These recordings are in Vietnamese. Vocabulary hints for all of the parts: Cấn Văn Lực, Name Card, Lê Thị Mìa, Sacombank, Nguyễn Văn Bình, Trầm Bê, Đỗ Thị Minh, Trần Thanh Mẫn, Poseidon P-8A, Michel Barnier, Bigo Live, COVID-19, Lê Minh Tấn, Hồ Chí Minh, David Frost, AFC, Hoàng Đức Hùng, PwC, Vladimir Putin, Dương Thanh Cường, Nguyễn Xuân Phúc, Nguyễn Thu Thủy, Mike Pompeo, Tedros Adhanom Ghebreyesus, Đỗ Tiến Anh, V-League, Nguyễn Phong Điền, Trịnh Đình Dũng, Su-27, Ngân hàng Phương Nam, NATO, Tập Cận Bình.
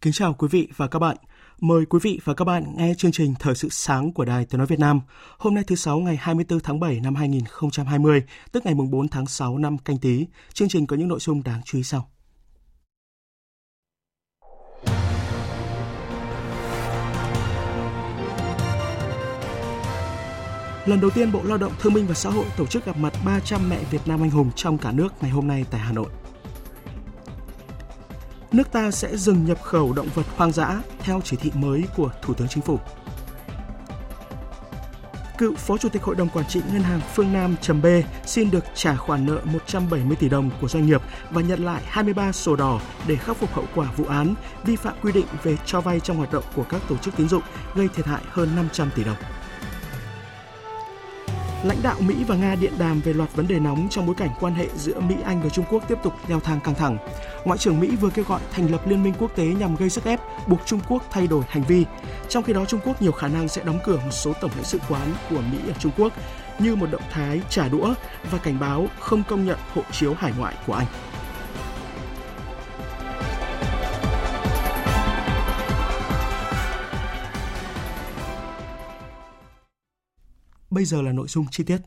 Kính chào quý vị và các bạn. Mời quý vị và các bạn nghe chương trình Thời sự sáng của Đài Tiếng nói Việt Nam. Hôm nay thứ Sáu ngày 24 tháng 7 năm 2020, tức ngày 4 tháng 6 năm Canh Tý. Chương trình có những nội dung đáng chú ý sau. Lần đầu tiên Bộ Lao động Thương binh và Xã hội tổ chức gặp mặt 300 mẹ Việt Nam anh hùng trong cả nước ngày hôm nay tại Hà Nội. Nước ta sẽ dừng nhập khẩu động vật hoang dã theo chỉ thị mới của Thủ tướng Chính phủ. Cựu Phó Chủ tịch Hội đồng Quản trị Ngân hàng Phương Nam Trầm Bê xin được trả khoản nợ 170 tỷ đồng của doanh nghiệp và nhận lại 23 sổ đỏ để khắc phục hậu quả vụ án vi phạm quy định về cho vay trong hoạt động của các tổ chức tín dụng gây thiệt hại hơn 500 tỷ đồng. Lãnh đạo Mỹ và Nga điện đàm về loạt vấn đề nóng trong bối cảnh quan hệ giữa Mỹ, Anh và Trung Quốc tiếp tục leo thang căng thẳng. Ngoại trưởng Mỹ vừa kêu gọi thành lập liên minh quốc tế nhằm gây sức ép buộc Trung Quốc thay đổi hành vi. Trong khi đó, Trung Quốc nhiều khả năng sẽ đóng cửa một số tổng lãnh sự quán của Mỹ ở Trung Quốc như một động thái trả đũa và cảnh báo không công nhận hộ chiếu hải ngoại của Anh. Bây giờ là nội dung chi tiết.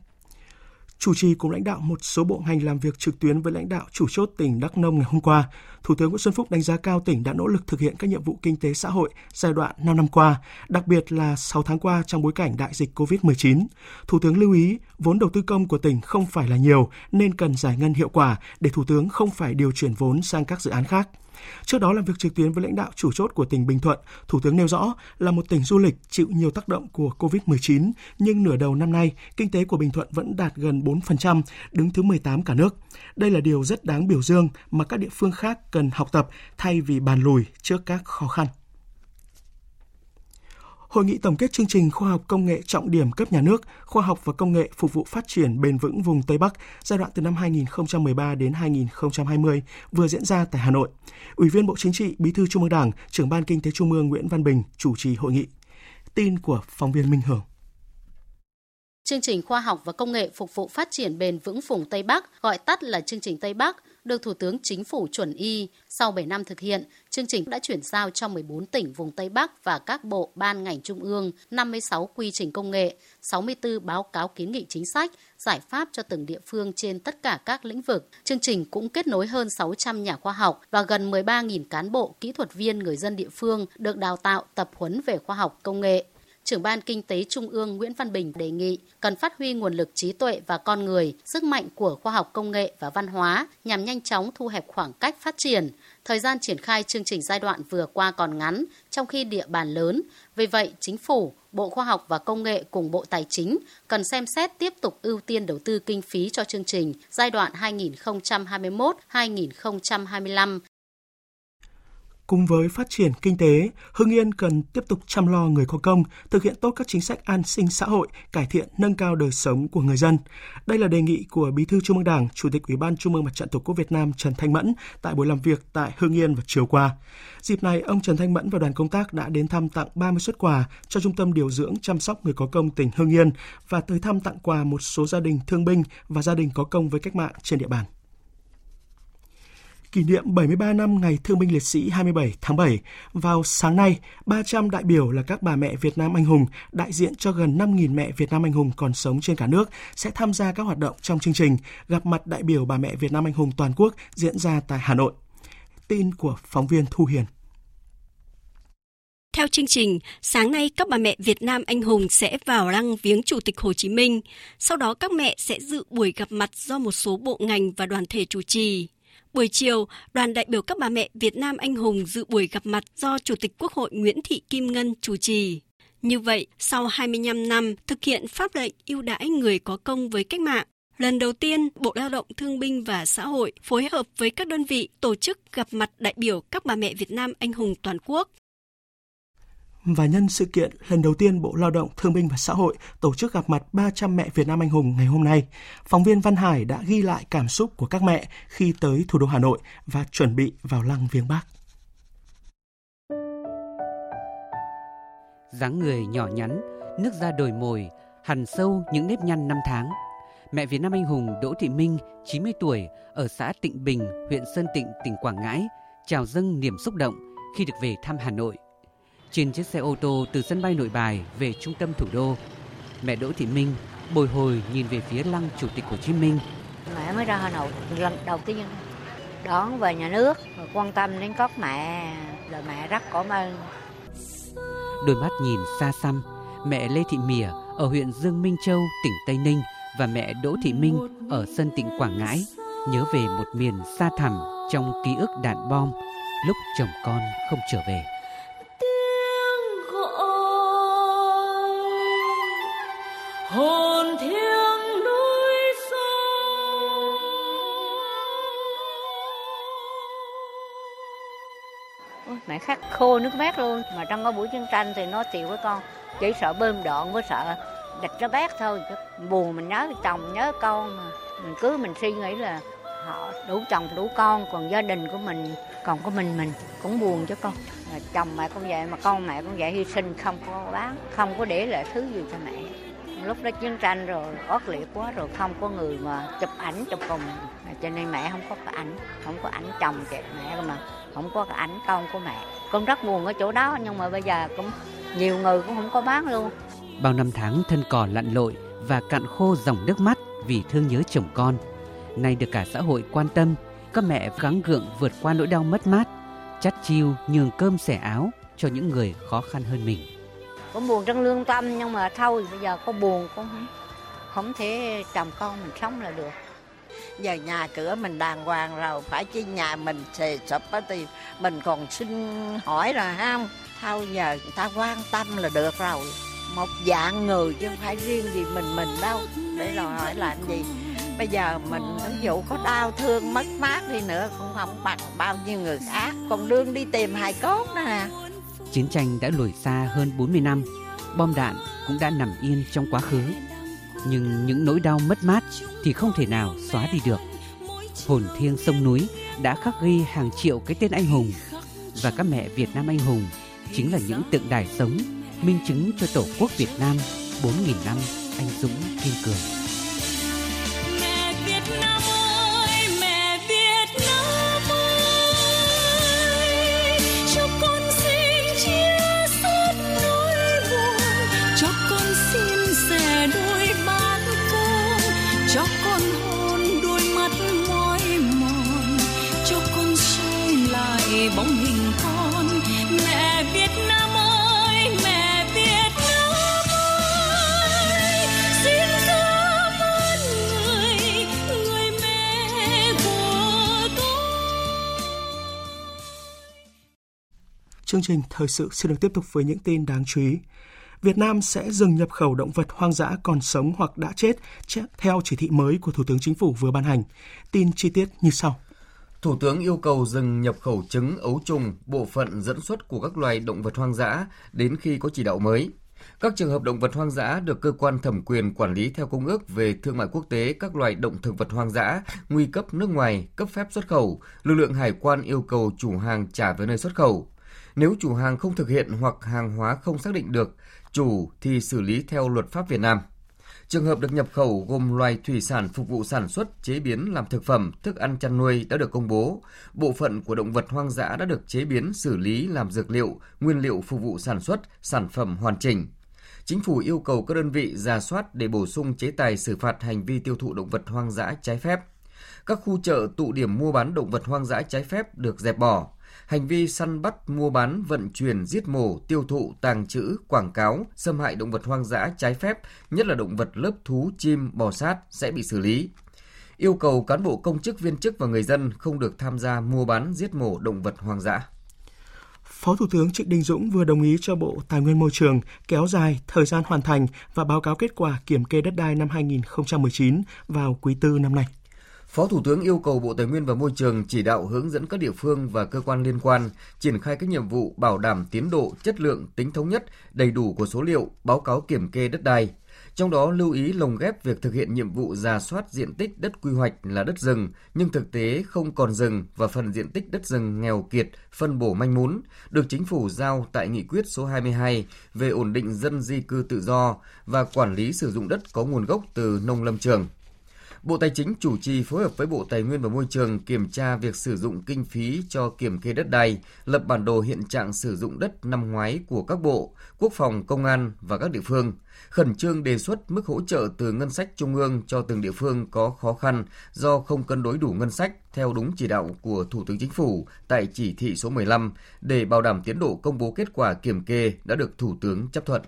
Chủ trì cùng lãnh đạo một số bộ ngành làm việc trực tuyến với lãnh đạo chủ chốt tỉnh Đắk Nông ngày hôm qua, Thủ tướng Nguyễn Xuân Phúc đánh giá cao tỉnh đã nỗ lực thực hiện các nhiệm vụ kinh tế xã hội giai đoạn 5 năm qua, đặc biệt là 6 tháng qua trong bối cảnh đại dịch COVID-19. Thủ tướng lưu ý vốn đầu tư công của tỉnh không phải là nhiều nên cần giải ngân hiệu quả để Thủ tướng không phải điều chuyển vốn sang các dự án khác. Trước đó làm việc trực tuyến với lãnh đạo chủ chốt của tỉnh Bình Thuận, Thủ tướng nêu rõ là một tỉnh du lịch chịu nhiều tác động của COVID-19, nhưng nửa đầu năm nay, kinh tế của Bình Thuận vẫn đạt gần 4%, đứng thứ 18 cả nước. Đây là điều rất đáng biểu dương mà các địa phương khác cần học tập thay vì bàn lùi trước các khó khăn. Hội nghị tổng kết chương trình khoa học công nghệ trọng điểm cấp nhà nước, khoa học và công nghệ phục vụ phát triển bền vững vùng Tây Bắc giai đoạn từ năm 2013 đến 2020 vừa diễn ra tại Hà Nội. Ủy viên Bộ Chính trị, Bí thư Trung ương Đảng, Trưởng ban Kinh tế Trung ương Nguyễn Văn Bình chủ trì hội nghị. Tin của phóng viên Minh Hường. Chương trình khoa học và công nghệ phục vụ phát triển bền vững vùng Tây Bắc, gọi tắt là chương trình Tây Bắc, được Thủ tướng Chính phủ chuẩn y. Sau 7 năm thực hiện, chương trình đã chuyển giao cho 14 tỉnh vùng Tây Bắc và các bộ ban ngành trung ương 56 quy trình công nghệ, 64 báo cáo kiến nghị chính sách, giải pháp cho từng địa phương trên tất cả các lĩnh vực. Chương trình cũng kết nối hơn 600 nhà khoa học và gần 13.000 cán bộ, kỹ thuật viên, người dân địa phương được đào tạo, tập huấn về khoa học công nghệ. Trưởng ban Kinh tế Trung ương Nguyễn Văn Bình đề nghị cần phát huy nguồn lực trí tuệ và con người, sức mạnh của khoa học công nghệ và văn hóa nhằm nhanh chóng thu hẹp khoảng cách phát triển. Thời gian triển khai chương trình giai đoạn vừa qua còn ngắn, trong khi địa bàn lớn. Vì vậy, Chính phủ, Bộ Khoa học và Công nghệ cùng Bộ Tài chính cần xem xét tiếp tục ưu tiên đầu tư kinh phí cho chương trình giai đoạn 2021-2025. Cùng với phát triển kinh tế, Hưng Yên cần tiếp tục chăm lo người có công, thực hiện tốt các chính sách an sinh xã hội, cải thiện, nâng cao đời sống của người dân. Đây là đề nghị của Bí thư Trung ương Đảng, Chủ tịch Ủy ban Trung ương Mặt trận Tổ quốc Việt Nam Trần Thanh Mẫn tại buổi làm việc tại Hưng Yên vào chiều qua. Dịp này, ông Trần Thanh Mẫn và đoàn công tác đã đến thăm tặng 30 suất quà cho Trung tâm Điều dưỡng chăm sóc người có công tỉnh Hưng Yên và tới thăm tặng quà một số gia đình thương binh và gia đình có công với cách mạng trên địa bàn. Kỷ niệm 73 năm Ngày Thương binh Liệt sĩ 27 tháng 7, vào sáng nay, 300 đại biểu là các bà mẹ Việt Nam anh hùng, đại diện cho gần 5.000 mẹ Việt Nam anh hùng còn sống trên cả nước, sẽ tham gia các hoạt động trong chương trình gặp mặt đại biểu bà mẹ Việt Nam anh hùng toàn quốc diễn ra tại Hà Nội. Tin của phóng viên Thu Hiền. Theo chương trình, sáng nay các bà mẹ Việt Nam anh hùng sẽ vào lăng viếng Chủ tịch Hồ Chí Minh. Sau đó các mẹ sẽ dự buổi gặp mặt do một số bộ ngành và đoàn thể chủ trì. Buổi chiều, đoàn đại biểu các bà mẹ Việt Nam anh hùng dự buổi gặp mặt do Chủ tịch Quốc hội Nguyễn Thị Kim Ngân chủ trì. Như vậy, sau 25 năm thực hiện pháp lệnh ưu đãi người có công với cách mạng, lần đầu tiên Bộ Lao động Thương binh và Xã hội phối hợp với các đơn vị tổ chức gặp mặt đại biểu các bà mẹ Việt Nam anh hùng toàn quốc. Và nhân sự kiện lần đầu tiên Bộ Lao động, Thương binh và Xã hội tổ chức gặp mặt 300 mẹ Việt Nam anh hùng ngày hôm nay, phóng viên Văn Hải đã ghi lại cảm xúc của các mẹ khi tới thủ đô Hà Nội và chuẩn bị vào lăng viếng Bác. Dáng người nhỏ nhắn, nước da đồi mồi, hằn sâu những nếp nhăn năm tháng. Mẹ Việt Nam anh hùng Đỗ Thị Minh, 90 tuổi, ở xã Tịnh Bình, huyện Sơn Tịnh, tỉnh Quảng Ngãi, trào dâng niềm xúc động khi được về thăm Hà Nội. Trên chiếc xe ô tô từ sân bay Nội Bài về trung tâm thủ đô, mẹ Đỗ Thị Minh bồi hồi nhìn về phía lăng Chủ tịch Hồ Chí Minh. Mẹ mới ra Hà Nội lần đầu tiên đón về nhà nước, quan tâm đến các mẹ, rồi mẹ rất cảm ơn. Đôi mắt nhìn xa xăm, mẹ Lê Thị Mìa ở huyện Dương Minh Châu, tỉnh Tây Ninh và mẹ Đỗ Thị Minh ở Sơn Tịnh, Quảng Ngãi nhớ về một miền xa thẳm trong ký ức đạn bom lúc chồng con không trở về. Hồn thiêng núi sâu. Ôi, mẹ khát khô nước mắt luôn. Mà trong cái buổi chiến tranh thì nó tiều với con, chỉ sợ bơm đạn với sợ địch nó bác thôi. Buồn mình nhớ chồng nhớ con mà. Mình cứ mình suy nghĩ là họ đủ chồng đủ con, còn gia đình của mình, còn có mình cũng buồn cho con. Mà chồng mẹ cũng vậy, mà con mẹ cũng vậy, hy sinh không có bán, không có để lại thứ gì cho mẹ. Lúc đó chiến tranh rồi, ác liệt quá rồi, không có người mà chụp ảnh chụp cùng, cho nên mẹ không có ảnh chồng kẹp mẹ, mà không có cái ảnh con của mẹ. Con rất buồn ở chỗ đó, nhưng mà bây giờ cũng nhiều người cũng không có bán luôn. Bao năm tháng thân cò lặn lội và cạn khô dòng nước mắt vì thương nhớ chồng con, nay được cả xã hội quan tâm, các mẹ gắng gượng vượt qua nỗi đau mất mát, chắt chiu nhường cơm xẻ áo cho những người khó khăn hơn mình. Cũng buồn trong lương tâm, nhưng mà thôi bây giờ có buồn cũng không thể chồng con mình sống là được. Giờ nhà cửa mình đàng hoàng rồi, phải chứ nhà mình xề sụp thì mình còn xin hỏi là không. Thôi giờ người ta quan tâm là được rồi. Một dạng người chứ không phải riêng gì mình đâu. Để rồi hỏi làm gì. Bây giờ mình ví dụ có đau thương mất mát đi nữa cũng không bằng bao nhiêu người khác. Còn đương đi tìm hài cốt nữa nè. Chiến tranh đã lùi xa hơn 40 năm, bom đạn cũng đã nằm yên trong quá khứ. Nhưng những nỗi đau mất mát thì không thể nào xóa đi được. Hồn thiêng sông núi đã khắc ghi hàng triệu cái tên anh hùng. Và các mẹ Việt Nam anh hùng chính là những tượng đài sống, minh chứng cho Tổ quốc Việt Nam 4.000 năm anh dũng kiên cường. Chương trình thời sự sẽ được tiếp tục với những tin đáng chú ý. Việt Nam sẽ dừng nhập khẩu động vật hoang dã còn sống hoặc đã chết theo chỉ thị mới của Thủ tướng Chính phủ vừa ban hành. Tin chi tiết như sau. Thủ tướng yêu cầu dừng nhập khẩu trứng, ấu trùng, bộ phận dẫn xuất của các loài động vật hoang dã đến khi có chỉ đạo mới. Các trường hợp động vật hoang dã được cơ quan thẩm quyền quản lý theo Công ước về Thương mại Quốc tế các loài động thực vật hoang dã, nguy cấp nước ngoài, cấp phép xuất khẩu, lực lượng hải quan yêu cầu chủ hàng trả về nơi xuất khẩu. Nếu chủ hàng không thực hiện hoặc hàng hóa không xác định được chủ thì xử lý theo luật pháp Việt Nam. Trường hợp được nhập khẩu gồm loài thủy sản phục vụ sản xuất, chế biến làm thực phẩm, thức ăn chăn nuôi đã được công bố, bộ phận của động vật hoang dã đã được chế biến, xử lý làm dược liệu, nguyên liệu phục vụ sản xuất, sản phẩm hoàn chỉnh. Chính phủ yêu cầu các đơn vị rà soát để bổ sung chế tài xử phạt hành vi tiêu thụ động vật hoang dã trái phép. Các khu chợ, tụ điểm mua bán động vật hoang dã trái phép được dẹp bỏ. Hành vi săn bắt, mua bán, vận chuyển, giết mổ, tiêu thụ, tàng trữ, quảng cáo, xâm hại động vật hoang dã trái phép, nhất là động vật lớp thú, chim, bò sát sẽ bị xử lý. yêu cầu cán bộ công chức, viên chức và người dân không được tham gia mua bán, giết mổ động vật hoang dã. Phó Thủ tướng Trịnh Đình Dũng vừa đồng ý cho Bộ Tài nguyên Môi trường kéo dài thời gian hoàn thành và báo cáo kết quả kiểm kê đất đai năm 2019 vào quý 4 năm nay. Phó Thủ tướng yêu cầu Bộ Tài nguyên và Môi trường chỉ đạo hướng dẫn các địa phương và cơ quan liên quan triển khai các nhiệm vụ bảo đảm tiến độ, chất lượng, tính thống nhất, đầy đủ của số liệu, báo cáo kiểm kê đất đai. Trong đó lưu ý lồng ghép việc thực hiện nhiệm vụ rà soát diện tích đất quy hoạch là đất rừng nhưng thực tế không còn rừng và phần diện tích đất rừng nghèo kiệt, phân bổ manh mún được Chính phủ giao tại Nghị quyết số 22 về ổn định dân di cư tự do và quản lý sử dụng đất có nguồn gốc từ nông lâm trường. Bộ Tài chính chủ trì phối hợp với Bộ Tài nguyên và Môi trường kiểm tra việc sử dụng kinh phí cho kiểm kê đất đai, lập bản đồ hiện trạng sử dụng đất năm ngoái của các bộ, quốc phòng, công an và các địa phương, khẩn trương đề xuất mức hỗ trợ từ ngân sách trung ương cho từng địa phương có khó khăn do không cân đối đủ ngân sách theo đúng chỉ đạo của Thủ tướng Chính phủ tại chỉ thị số 15 để bảo đảm tiến độ công bố kết quả kiểm kê đã được Thủ tướng chấp thuận.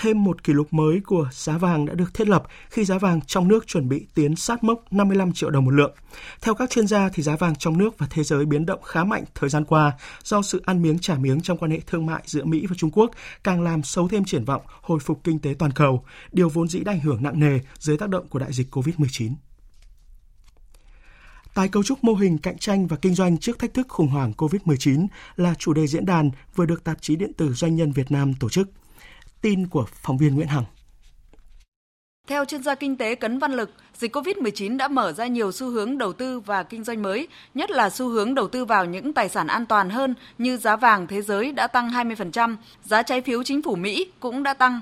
Thêm một kỷ lục mới của giá vàng đã được thiết lập khi giá vàng trong nước chuẩn bị tiến sát mốc 55 triệu đồng một lượng. Theo các chuyên gia, thì giá vàng trong nước và thế giới biến động khá mạnh thời gian qua do sự ăn miếng trả miếng trong quan hệ thương mại giữa Mỹ và Trung Quốc càng làm xấu thêm triển vọng hồi phục kinh tế toàn cầu, điều vốn dĩ đã ảnh hưởng nặng nề dưới tác động của đại dịch COVID-19. Tái cấu trúc mô hình cạnh tranh và kinh doanh trước thách thức khủng hoảng COVID-19 là chủ đề diễn đàn vừa được tạp chí điện tử Doanh nhân Việt Nam tổ chức. Tin của phóng viên Nguyễn Hằng. Theo chuyên gia kinh tế Cấn Văn Lực, dịch COVID-19 đã mở ra nhiều xu hướng đầu tư và kinh doanh mới, nhất là xu hướng đầu tư vào những tài sản an toàn hơn như giá vàng thế giới đã tăng 20%, giá trái phiếu chính phủ Mỹ cũng đã tăng.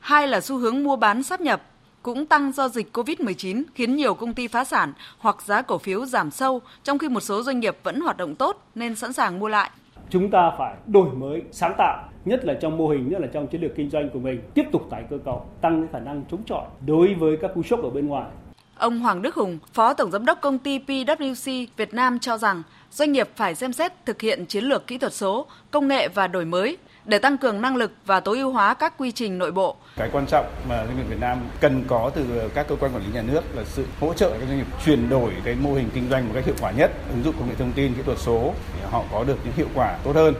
Hai là xu hướng mua bán sáp nhập cũng tăng do dịch COVID-19 khiến nhiều công ty phá sản hoặc giá cổ phiếu giảm sâu, trong khi một số doanh nghiệp vẫn hoạt động tốt nên sẵn sàng mua lại. Chúng ta phải đổi mới, sáng tạo, nhất là trong mô hình, nhất là trong chiến lược kinh doanh của mình, tiếp tục tái cơ cấu, tăng khả năng chống chọi đối với các cú sốc ở bên ngoài. Ông Hoàng Đức Hùng, Phó Tổng Giám đốc công ty PwC Việt Nam cho rằng doanh nghiệp phải xem xét thực hiện chiến lược kỹ thuật số, công nghệ và đổi mới để tăng cường năng lực và tối ưu hóa các quy trình nội bộ. Cái quan trọng mà doanh nghiệp Việt Nam cần có từ các cơ quan quản lý nhà nước là sự hỗ trợ cho doanh nghiệp chuyển đổi cái mô hình kinh doanh một cách hiệu quả nhất, ứng dụng công nghệ thông tin, kỹ thuật số để họ có được những hiệu quả tốt hơn.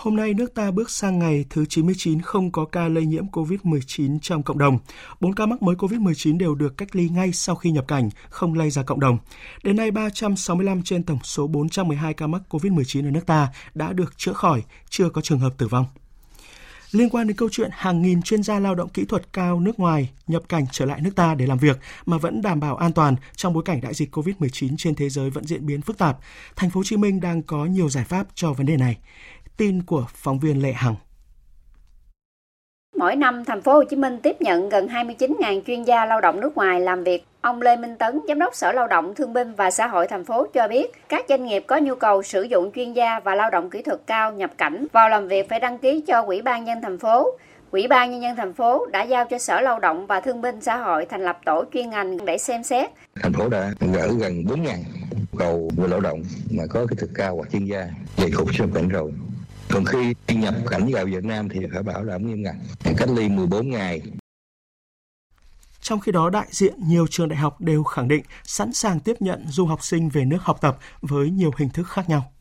Hôm nay, nước ta bước sang ngày thứ 99 không có ca lây nhiễm COVID-19 trong cộng đồng. 4 ca mắc mới COVID-19 đều được cách ly ngay sau khi nhập cảnh, không lây ra cộng đồng. Đến nay, 365 trên tổng số 412 ca mắc COVID-19 ở nước ta đã được chữa khỏi, chưa có trường hợp tử vong. Liên quan đến câu chuyện hàng nghìn chuyên gia lao động kỹ thuật cao nước ngoài nhập cảnh trở lại nước ta để làm việc mà vẫn đảm bảo an toàn trong bối cảnh đại dịch COVID-19 trên thế giới vẫn diễn biến phức tạp, thành phố Hồ Chí Minh đang có nhiều giải pháp cho vấn đề này. Tin của phóng viên Lệ Hằng. Mỗi năm, thành phố Hồ Chí Minh tiếp nhận gần 29.000 chuyên gia lao động nước ngoài làm việc. Ông Lê Minh Tấn, Giám đốc Sở Lao động, Thương binh và Xã hội thành phố cho biết, các doanh nghiệp có nhu cầu sử dụng chuyên gia và lao động kỹ thuật cao nhập cảnh vào làm việc phải đăng ký cho Ủy ban nhân dân thành phố. Ủy ban nhân dân thành phố đã giao cho Sở Lao động và Thương binh Xã hội thành lập tổ chuyên ngành để xem xét. Thành phố đã gỡ gần 4.000 cầu người lao động mà có kỹ thuật cao hoặc chuyên gia về cục xuất nhập cảnh rồi. Còn khi nhập cảnh vào Việt Nam thì phải bảo đảm nghiêm ngặt, cách ly 14 ngày. Trong khi đó, đại diện nhiều trường đại học đều khẳng định sẵn sàng tiếp nhận du học sinh về nước học tập với nhiều hình thức khác nhau.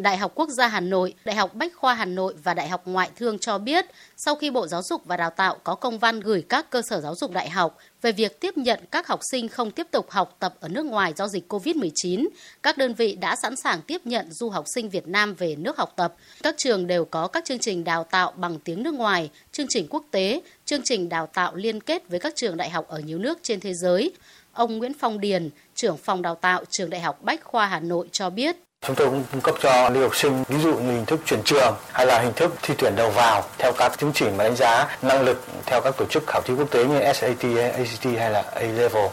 Đại học Quốc gia Hà Nội, Đại học Bách khoa Hà Nội và Đại học Ngoại thương cho biết, sau khi Bộ Giáo dục và Đào tạo có công văn gửi các cơ sở giáo dục đại học về việc tiếp nhận các học sinh không tiếp tục học tập ở nước ngoài do dịch COVID-19, các đơn vị đã sẵn sàng tiếp nhận du học sinh Việt Nam về nước học tập. Các trường đều có các chương trình đào tạo bằng tiếng nước ngoài, chương trình quốc tế, chương trình đào tạo liên kết với các trường đại học ở nhiều nước trên thế giới. Ông Nguyễn Phong Điền, trưởng phòng đào tạo trường Đại học Bách khoa Hà Nội cho biết. Chúng tôi cũng cung cấp cho lưu học sinh ví dụ như hình thức chuyển trường hay là hình thức thi tuyển đầu vào theo các chứng chỉ mà đánh giá năng lực theo các tổ chức khảo thí quốc tế như SAT, ACT hay là A-Level.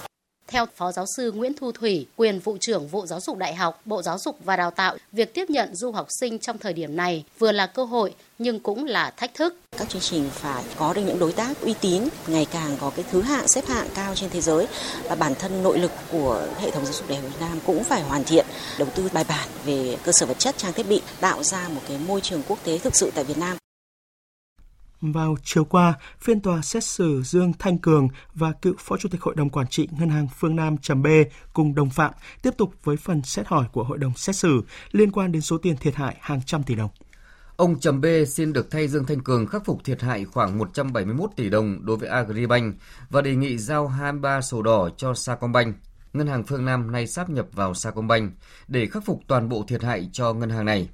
Theo Phó Giáo sư Nguyễn Thu Thủy, quyền Vụ trưởng Vụ Giáo dục Đại học, Bộ Giáo dục và Đào tạo, việc tiếp nhận du học sinh trong thời điểm này vừa là cơ hội nhưng cũng là thách thức. Các chương trình phải có được những đối tác uy tín, ngày càng có cái thứ hạng, xếp hạng cao trên thế giới và bản thân nội lực của hệ thống giáo dục đại học Việt Nam cũng phải hoàn thiện, đầu tư bài bản về cơ sở vật chất, trang thiết bị, tạo ra một cái môi trường quốc tế thực sự tại Việt Nam. Vào chiều qua, phiên tòa xét xử Dương Thanh Cường và cựu Phó Chủ tịch Hội đồng Quản trị Ngân hàng Phương Nam Trầm Bê cùng đồng phạm tiếp tục với phần xét hỏi của Hội đồng xét xử liên quan đến số tiền thiệt hại hàng trăm tỷ đồng. Ông Trầm Bê xin được thay Dương Thanh Cường khắc phục thiệt hại khoảng 171 tỷ đồng đối với Agribank và đề nghị giao 23 sổ đỏ cho Sacombank. Ngân hàng Phương Nam nay sáp nhập vào Sacombank để khắc phục toàn bộ thiệt hại cho ngân hàng này.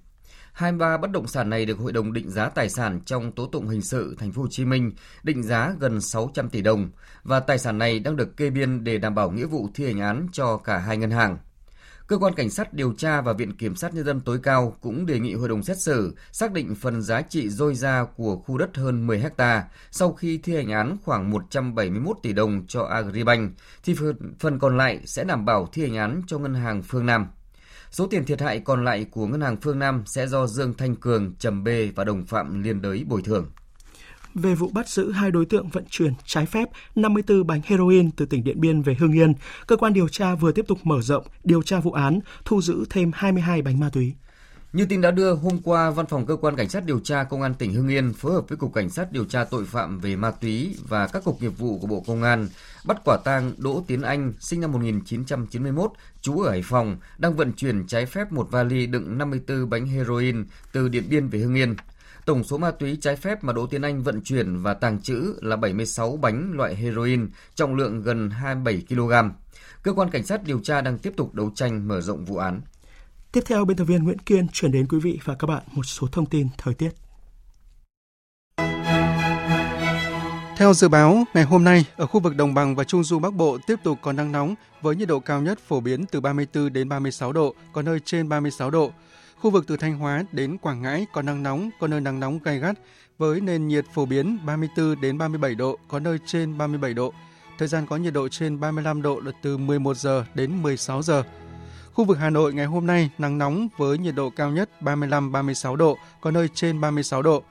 23 bất động sản này được Hội đồng định giá tài sản trong tố tụng hình sự Thành phố Hồ Chí Minh định giá gần 600 tỷ đồng và tài sản này đang được kê biên để đảm bảo nghĩa vụ thi hành án cho cả hai ngân hàng. Cơ quan Cảnh sát điều tra và Viện Kiểm sát Nhân dân tối cao cũng đề nghị Hội đồng xét xử xác định phần giá trị dôi ra của khu đất hơn 10 ha sau khi thi hành án khoảng 171 tỷ đồng cho Agribank, thì phần còn lại sẽ đảm bảo thi hành án cho Ngân hàng Phương Nam. Số tiền thiệt hại còn lại của Ngân hàng Phương Nam sẽ do Dương Thanh Cường, Trầm Bê và đồng phạm liên đới bồi thường. Về vụ bắt giữ hai đối tượng vận chuyển trái phép 54 bánh heroin từ tỉnh Điện Biên về Hưng Yên, cơ quan điều tra vừa tiếp tục mở rộng điều tra vụ án, thu giữ thêm 22 bánh ma túy. Như tin đã đưa, hôm qua, Văn phòng Cơ quan Cảnh sát điều tra Công an tỉnh Hưng Yên phối hợp với Cục Cảnh sát điều tra tội phạm về ma túy và các cục nghiệp vụ của Bộ Công an bắt quả tang Đỗ Tiến Anh, sinh năm 1991, trú ở Hải Phòng, đang vận chuyển trái phép một vali đựng 54 bánh heroin từ Điện Biên về Hưng Yên. Tổng số ma túy trái phép mà Đỗ Tiến Anh vận chuyển và tàng trữ là 76 bánh loại heroin, trọng lượng gần 27 kg. Cơ quan Cảnh sát điều tra đang tiếp tục đấu tranh mở rộng vụ án. Tiếp theo, biên tập viên Nguyễn Kiên chuyển đến quý vị và các bạn một số thông tin thời tiết. Theo dự báo, ngày hôm nay, ở khu vực Đồng bằng và Trung du Bắc Bộ tiếp tục có nắng nóng với nhiệt độ cao nhất phổ biến từ 34 đến 36 độ, có nơi trên 36 độ. Khu vực từ Thanh Hóa đến Quảng Ngãi có nắng nóng, có nơi nắng nóng gay gắt với nền nhiệt phổ biến 34 đến 37 độ, có nơi trên 37 độ. Thời gian có nhiệt độ trên 35 độ là từ 11 giờ đến 16 giờ. Khu vực Hà Nội ngày hôm nay nắng nóng với nhiệt độ cao nhất 35-36 độ, có nơi trên 36 độ.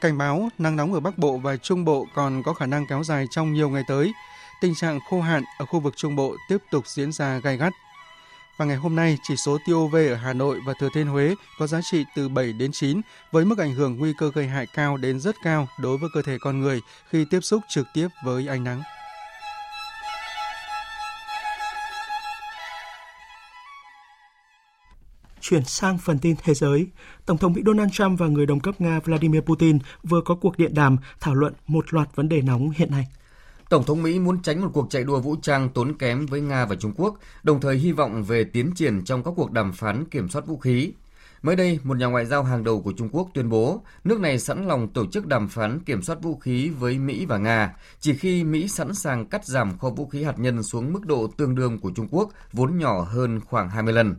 Cảnh báo nắng nóng ở Bắc Bộ và Trung Bộ còn có khả năng kéo dài trong nhiều ngày tới. Tình trạng khô hạn ở khu vực Trung Bộ tiếp tục diễn ra gay gắt. Và ngày hôm nay, chỉ số tia UV ở Hà Nội và Thừa Thiên Huế có giá trị từ 7 đến 9 với mức ảnh hưởng nguy cơ gây hại cao đến rất cao đối với cơ thể con người khi tiếp xúc trực tiếp với ánh nắng. Chuyển sang phần tin thế giới, Tổng thống Mỹ Donald Trump và người đồng cấp Nga Vladimir Putin vừa có cuộc điện đàm thảo luận một loạt vấn đề nóng hiện nay. Tổng thống Mỹ muốn tránh một cuộc chạy đua vũ trang tốn kém với Nga và Trung Quốc, đồng thời hy vọng về tiến triển trong các cuộc đàm phán kiểm soát vũ khí. Mới đây, một nhà ngoại giao hàng đầu của Trung Quốc tuyên bố nước này sẵn lòng tổ chức đàm phán kiểm soát vũ khí với Mỹ và Nga, chỉ khi Mỹ sẵn sàng cắt giảm kho vũ khí hạt nhân xuống mức độ tương đương của Trung Quốc, vốn nhỏ hơn khoảng 20 lần.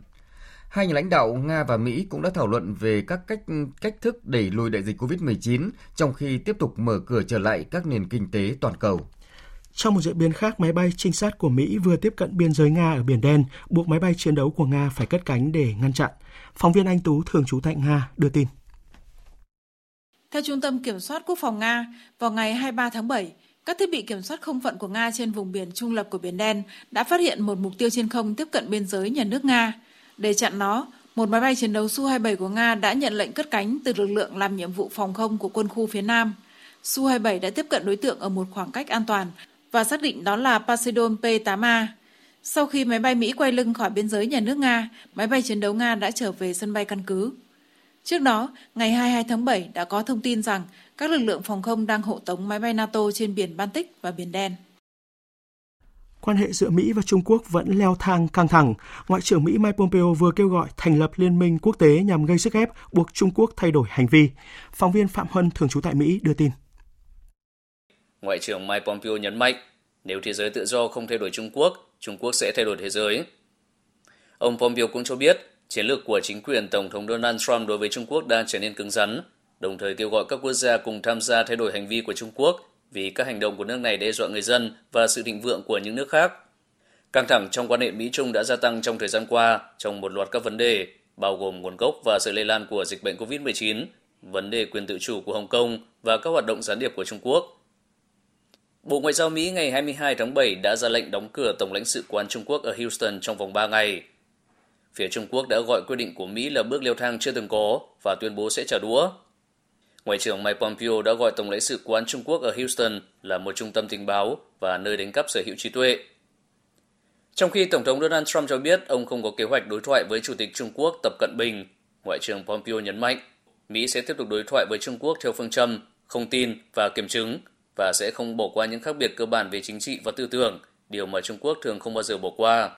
Hai nhà lãnh đạo Nga và Mỹ cũng đã thảo luận về các cách thức đẩy lùi đại dịch COVID-19 trong khi tiếp tục mở cửa trở lại các nền kinh tế toàn cầu. Trong một diễn biến khác, máy bay trinh sát của Mỹ vừa tiếp cận biên giới Nga ở Biển Đen, buộc máy bay chiến đấu của Nga phải cất cánh để ngăn chặn. Phóng viên Anh Tú thường trú tại Nga đưa tin. Theo Trung tâm Kiểm soát Quốc phòng Nga, vào ngày 23 tháng 7, các thiết bị kiểm soát không phận của Nga trên vùng biển trung lập của Biển Đen đã phát hiện một mục tiêu trên không tiếp cận biên giới nhà nước Nga. Để chặn nó, một máy bay chiến đấu Su-27 của Nga đã nhận lệnh cất cánh từ lực lượng làm nhiệm vụ phòng không của quân khu phía Nam. Su-27 đã tiếp cận đối tượng ở một khoảng cách an toàn và xác định đó là Poseidon P-8A. Sau khi máy bay Mỹ quay lưng khỏi biên giới nhà nước Nga, máy bay chiến đấu Nga đã trở về sân bay căn cứ. Trước đó, ngày 22 tháng 7 đã có thông tin rằng các lực lượng phòng không đang hộ tống máy bay NATO trên biển Baltic và Biển Đen. Quan hệ giữa Mỹ và Trung Quốc vẫn leo thang căng thẳng. Ngoại trưởng Mỹ Mike Pompeo vừa kêu gọi thành lập liên minh quốc tế nhằm gây sức ép buộc Trung Quốc thay đổi hành vi. Phóng viên Phạm Huân thường trú tại Mỹ đưa tin. Ngoại trưởng Mike Pompeo nhấn mạnh, nếu thế giới tự do không thay đổi Trung Quốc sẽ thay đổi thế giới. Ông Pompeo cũng cho biết, chiến lược của chính quyền Tổng thống Donald Trump đối với Trung Quốc đang trở nên cứng rắn, đồng thời kêu gọi các quốc gia cùng tham gia thay đổi hành vi của Trung Quốc vì các hành động của nước này đe dọa người dân và sự thịnh vượng của những nước khác. Căng thẳng trong quan hệ Mỹ-Trung đã gia tăng trong thời gian qua trong một loạt các vấn đề, bao gồm nguồn gốc và sự lây lan của dịch bệnh COVID-19, vấn đề quyền tự chủ của Hồng Kông và các hoạt động gián điệp của Trung Quốc. Bộ Ngoại giao Mỹ ngày 22 tháng 7 đã ra lệnh đóng cửa Tổng lãnh sự quán Trung Quốc ở Houston trong vòng 3 ngày. Phía Trung Quốc đã gọi quyết định của Mỹ là bước leo thang chưa từng có và tuyên bố sẽ trả đũa. Ngoại trưởng Mike Pompeo đã gọi Tổng lãnh sự quán Trung Quốc ở Houston là một trung tâm tình báo và nơi đánh cắp sở hữu trí tuệ. Trong khi Tổng thống Donald Trump cho biết ông không có kế hoạch đối thoại với Chủ tịch Trung Quốc Tập Cận Bình, Ngoại trưởng Pompeo nhấn mạnh Mỹ sẽ tiếp tục đối thoại với Trung Quốc theo phương châm không tin và kiểm chứng và sẽ không bỏ qua những khác biệt cơ bản về chính trị và tư tưởng, điều mà Trung Quốc thường không bao giờ bỏ qua.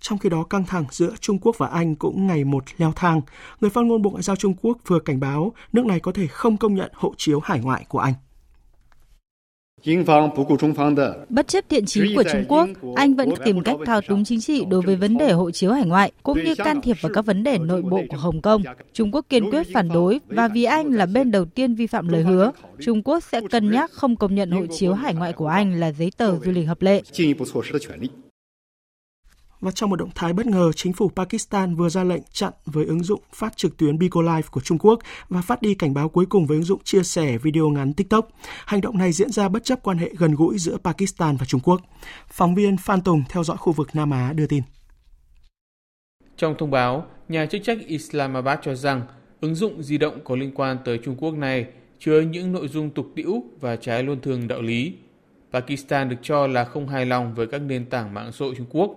Trong khi đó, căng thẳng giữa Trung Quốc và Anh cũng ngày một leo thang. Người phát ngôn Bộ Ngoại giao Trung Quốc vừa cảnh báo nước này có thể không công nhận hộ chiếu hải ngoại của Anh. Bất chấp thiện chí của Trung Quốc, Anh vẫn tìm cách thao túng chính trị đối với vấn đề hộ chiếu hải ngoại, cũng như can thiệp vào các vấn đề nội bộ của Hồng Kông. Trung Quốc kiên quyết phản đối và vì Anh là bên đầu tiên vi phạm lời hứa, Trung Quốc sẽ cân nhắc không công nhận hộ chiếu hải ngoại của Anh là giấy tờ du lịch hợp lệ. Và trong một động thái bất ngờ, chính phủ Pakistan vừa ra lệnh chặn với ứng dụng phát trực tuyến Bigo Live của Trung Quốc và phát đi cảnh báo cuối cùng với ứng dụng chia sẻ video ngắn TikTok. Hành động này diễn ra bất chấp quan hệ gần gũi giữa Pakistan và Trung Quốc. Phóng viên Phan Tùng theo dõi khu vực Nam Á đưa tin. Trong thông báo, nhà chức trách Islamabad cho rằng ứng dụng di động có liên quan tới Trung Quốc này chứa những nội dung tục tĩu và trái luân thường đạo lý. Pakistan được cho là không hài lòng với các nền tảng mạng xã hội Trung Quốc.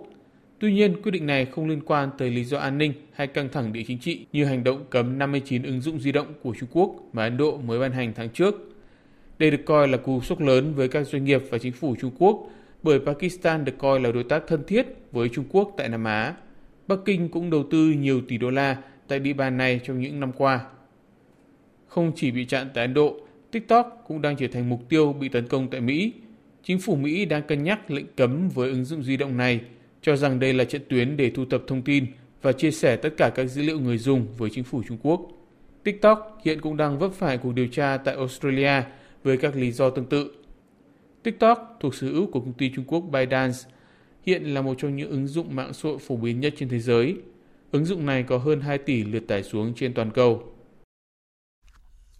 Tuy nhiên, quyết định này không liên quan tới lý do an ninh hay căng thẳng địa chính trị như hành động cấm 59 ứng dụng di động của Trung Quốc mà Ấn Độ mới ban hành tháng trước. Đây được coi là cú sốc lớn với các doanh nghiệp và chính phủ Trung Quốc bởi Pakistan được coi là đối tác thân thiết với Trung Quốc tại Nam Á. Bắc Kinh cũng đầu tư nhiều tỷ đô la tại địa bàn này trong những năm qua. Không chỉ bị chặn tại Ấn Độ, TikTok cũng đang trở thành mục tiêu bị tấn công tại Mỹ. Chính phủ Mỹ đang cân nhắc lệnh cấm với ứng dụng di động này, cho rằng đây là trận tuyến để thu thập thông tin và chia sẻ tất cả các dữ liệu người dùng với chính phủ Trung Quốc. TikTok hiện cũng đang vấp phải cuộc điều tra tại Australia với các lý do tương tự. TikTok thuộc sở hữu của công ty Trung Quốc ByteDance, hiện là một trong những ứng dụng mạng xã hội phổ biến nhất trên thế giới. Ứng dụng này có hơn 2 tỷ lượt tải xuống trên toàn cầu.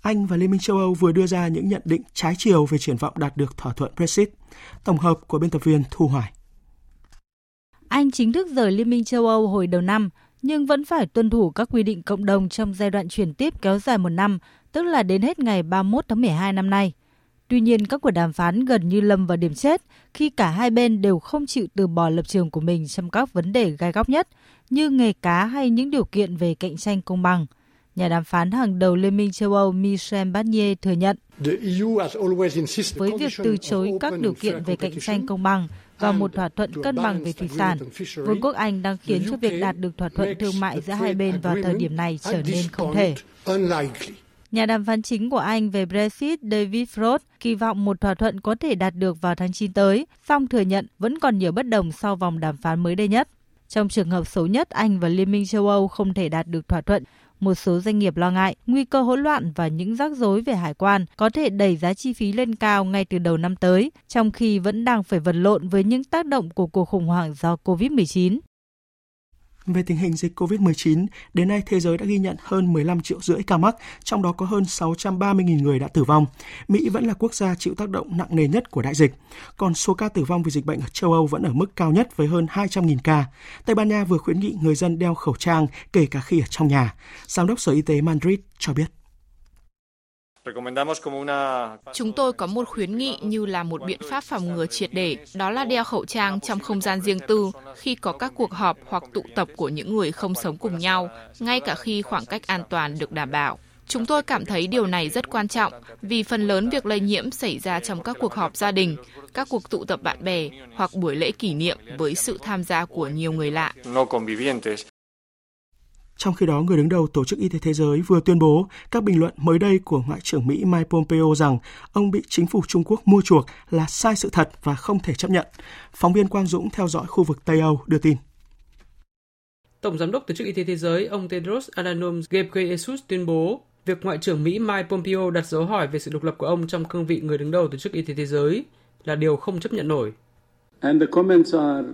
Anh và Liên minh châu Âu vừa đưa ra những nhận định trái chiều về triển vọng đạt được thỏa thuận Brexit. Tổng hợp của biên tập viên Thu Hoài. Anh chính thức rời Liên minh châu Âu hồi đầu năm, nhưng vẫn phải tuân thủ các quy định cộng đồng trong giai đoạn chuyển tiếp kéo dài một năm, tức là đến hết ngày 31 tháng 12 năm nay. Tuy nhiên, các cuộc đàm phán gần như lâm vào điểm chết khi cả hai bên đều không chịu từ bỏ lập trường của mình trong các vấn đề gai góc nhất, như nghề cá hay những điều kiện về cạnh tranh công bằng. Nhà đàm phán hàng đầu Liên minh châu Âu Michel Barnier thừa nhận, với việc từ chối các điều kiện về cạnh tranh công bằng và một thỏa thuận cân bằng về thủy sản, Vương quốc Anh đang khiến cho việc đạt được thỏa thuận thương mại giữa hai bên vào thời điểm này trở nên không thể. Nhà đàm phán chính của Anh về Brexit David Frost kỳ vọng một thỏa thuận có thể đạt được vào tháng 9 tới, song thừa nhận vẫn còn nhiều bất đồng sau vòng đàm phán mới đây nhất. Trong trường hợp xấu nhất, Anh và Liên minh châu Âu không thể đạt được thỏa thuận, một số doanh nghiệp lo ngại nguy cơ hỗn loạn và những rắc rối về hải quan có thể đẩy giá chi phí lên cao ngay từ đầu năm tới, trong khi vẫn đang phải vật lộn với những tác động của cuộc khủng hoảng do COVID-19. Về tình hình dịch COVID-19, đến nay thế giới đã ghi nhận hơn 15,5 triệu ca mắc, trong đó có hơn 630.000 người đã tử vong. Mỹ vẫn là quốc gia chịu tác động nặng nề nhất của đại dịch. Còn số ca tử vong vì dịch bệnh ở châu Âu vẫn ở mức cao nhất với hơn 200.000 ca. Tây Ban Nha vừa khuyến nghị người dân đeo khẩu trang kể cả khi ở trong nhà. Giám đốc Sở Y tế Madrid cho biết. Chúng tôi có một khuyến nghị như là một biện pháp phòng ngừa triệt để, đó là đeo khẩu trang trong không gian riêng tư khi có các cuộc họp hoặc tụ tập của những người không sống cùng nhau, ngay cả khi khoảng cách an toàn được đảm bảo. Chúng tôi cảm thấy điều này rất quan trọng vì phần lớn việc lây nhiễm xảy ra trong các cuộc họp gia đình, các cuộc tụ tập bạn bè hoặc buổi lễ kỷ niệm với sự tham gia của nhiều người lạ. Trong khi đó, người đứng đầu Tổ chức Y tế Thế giới vừa tuyên bố các bình luận mới đây của Ngoại trưởng Mỹ Mike Pompeo rằng ông bị chính phủ Trung Quốc mua chuộc là sai sự thật và không thể chấp nhận. Phóng viên Quang Dũng theo dõi khu vực Tây Âu đưa tin. Tổng Giám đốc Tổ chức Y tế Thế giới, ông Tedros Adhanom Ghebreyesus tuyên bố việc Ngoại trưởng Mỹ Mike Pompeo đặt dấu hỏi về sự độc lập của ông trong cương vị người đứng đầu Tổ chức Y tế Thế giới là điều không chấp nhận nổi. And the comments are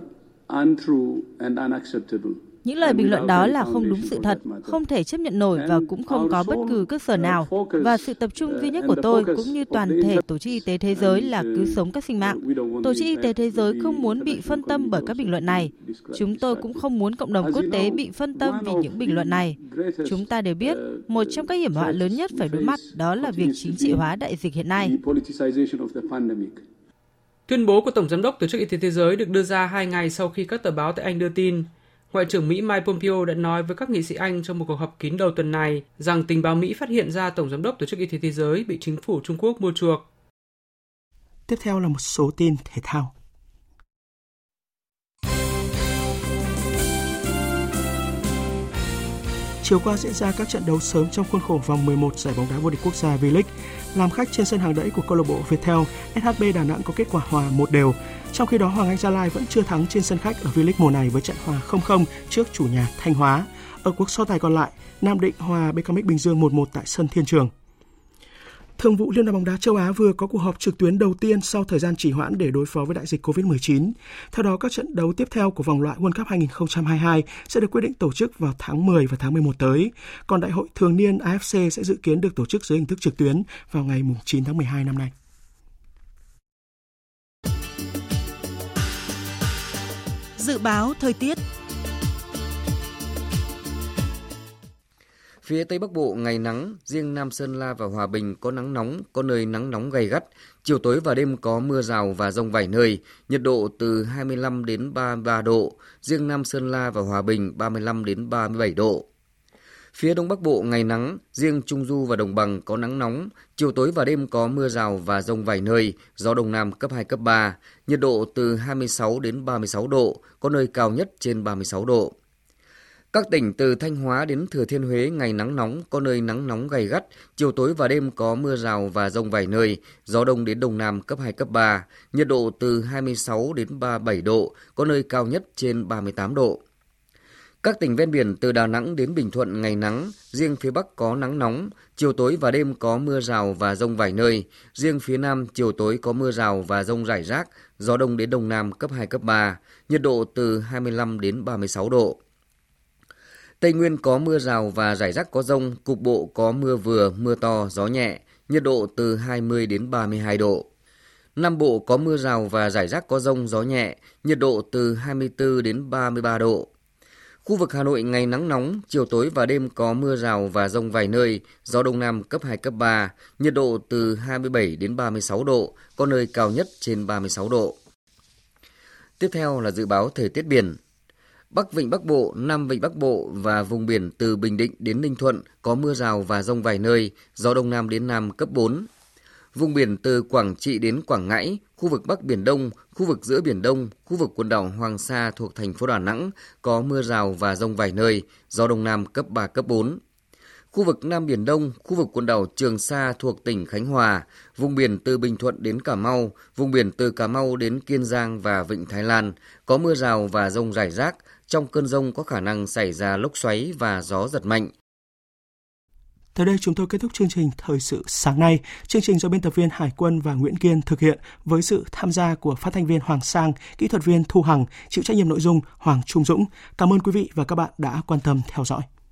untrue and unacceptable. Những lời bình luận đó là không đúng sự thật, không thể chấp nhận nổi và cũng không có bất cứ cơ sở nào. Và sự tập trung duy nhất của tôi cũng như toàn thể Tổ chức Y tế Thế giới là cứu sống các sinh mạng. Tổ chức Y tế Thế giới không muốn bị phân tâm bởi các bình luận này. Chúng tôi cũng không muốn cộng đồng quốc tế bị phân tâm vì những bình luận này. Chúng ta đều biết, một trong các hiểm họa lớn nhất phải đối mặt đó là việc chính trị hóa đại dịch hiện nay. Tuyên bố của Tổng Giám đốc Tổ chức Y tế Thế giới được đưa ra 2 ngày sau khi các tờ báo tại Anh đưa tin, Ngoại trưởng Mỹ Mike Pompeo đã nói với các nghị sĩ Anh trong một cuộc họp kín đầu tuần này rằng tình báo Mỹ phát hiện ra Tổng Giám đốc Tổ chức Y tế Thế giới bị chính phủ Trung Quốc mua chuộc. Tiếp theo là một số tin thể thao. Chiều qua diễn ra các trận đấu sớm trong khuôn khổ vòng 11 giải bóng đá vô địch quốc gia V-League. Làm khách trên sân hàng đẫy của câu lạc bộ Viettel, SHB Đà Nẵng có kết quả hòa 1-1. Trong khi đó, Hoàng Anh Gia Lai vẫn chưa thắng trên sân khách ở V-League mùa này với trận hòa 0-0 trước chủ nhà Thanh Hóa. Ở cuộc so tài còn lại, Nam Định hòa BKM Bình Dương 1-1 tại sân Thiên Trường. Thường vụ Liên đoàn bóng đá châu Á vừa có cuộc họp trực tuyến đầu tiên sau thời gian trì hoãn để đối phó với đại dịch COVID-19. Theo đó, các trận đấu tiếp theo của vòng loại World Cup 2022 sẽ được quyết định tổ chức vào tháng 10 và tháng 11 tới. Còn đại hội thường niên AFC sẽ dự kiến được tổ chức dưới hình thức trực tuyến vào ngày 9 tháng 12 năm nay. Dự báo thời tiết. Phía Tây Bắc Bộ ngày nắng, riêng Nam Sơn La và Hòa Bình có nắng nóng, có nơi nắng nóng gay gắt. Chiều tối và đêm có mưa rào và dông vài nơi, nhiệt độ từ 25 đến 33 độ, riêng Nam Sơn La và Hòa Bình 35 đến 37 độ. Phía Đông Bắc Bộ ngày nắng, riêng Trung Du và Đồng Bằng có nắng nóng, chiều tối và đêm có mưa rào và dông vài nơi, gió Đông Nam cấp 2, cấp 3, nhiệt độ từ 26 đến 36 độ, có nơi cao nhất trên 36 độ. Các tỉnh từ Thanh Hóa đến Thừa Thiên Huế ngày nắng nóng, có nơi nắng nóng gay gắt, chiều tối và đêm có mưa rào và dông vài nơi, gió đông đến đông nam cấp 2, cấp 3, nhiệt độ từ 26 đến 37 độ, có nơi cao nhất trên 38 độ. Các tỉnh ven biển từ Đà Nẵng đến Bình Thuận ngày nắng, riêng phía Bắc có nắng nóng, chiều tối và đêm có mưa rào và dông vài nơi, riêng phía Nam chiều tối có mưa rào và dông rải rác, gió đông đến đông nam cấp 2, cấp 3, nhiệt độ từ 25 đến 36 độ. Tây Nguyên có mưa rào và rải rác có dông, cục bộ có mưa vừa, mưa to, gió nhẹ, nhiệt độ từ 20 đến 32 độ. Nam Bộ có mưa rào và rải rác có dông, gió nhẹ, nhiệt độ từ 24 đến 33 độ. Khu vực Hà Nội ngày nắng nóng, chiều tối và đêm có mưa rào và dông vài nơi, gió Đông Nam cấp 2, cấp 3, nhiệt độ từ 27 đến 36 độ, có nơi cao nhất trên 36 độ. Tiếp theo là dự báo thời tiết biển. Bắc Vịnh Bắc Bộ, Nam Vịnh Bắc Bộ và vùng biển từ Bình Định đến Ninh Thuận có mưa rào và dông vài nơi, gió Đông Nam đến Nam cấp 4. Vùng biển từ Quảng Trị đến Quảng Ngãi, khu vực Bắc Biển Đông, khu vực giữa Biển Đông, khu vực quần đảo Hoàng Sa thuộc thành phố Đà Nẵng có mưa rào và dông vài nơi, gió Đông Nam cấp 3, cấp 4. Khu vực Nam Biển Đông, khu vực quần đảo Trường Sa thuộc tỉnh Khánh Hòa, vùng biển từ Bình Thuận đến Cà Mau, vùng biển từ Cà Mau đến Kiên Giang và Vịnh Thái Lan có mưa rào và dông rải rác. Trong cơn dông có khả năng xảy ra lốc xoáy và gió giật mạnh. Tới đây chúng tôi kết thúc chương trình Thời sự sáng nay. Chương trình do biên tập viên Hải Quân và Nguyễn Kiên thực hiện với sự tham gia của phát thanh viên Hoàng Sang, kỹ thuật viên Thu Hằng, chịu trách nhiệm nội dung Hoàng Trung Dũng. Cảm ơn quý vị và các bạn đã quan tâm theo dõi.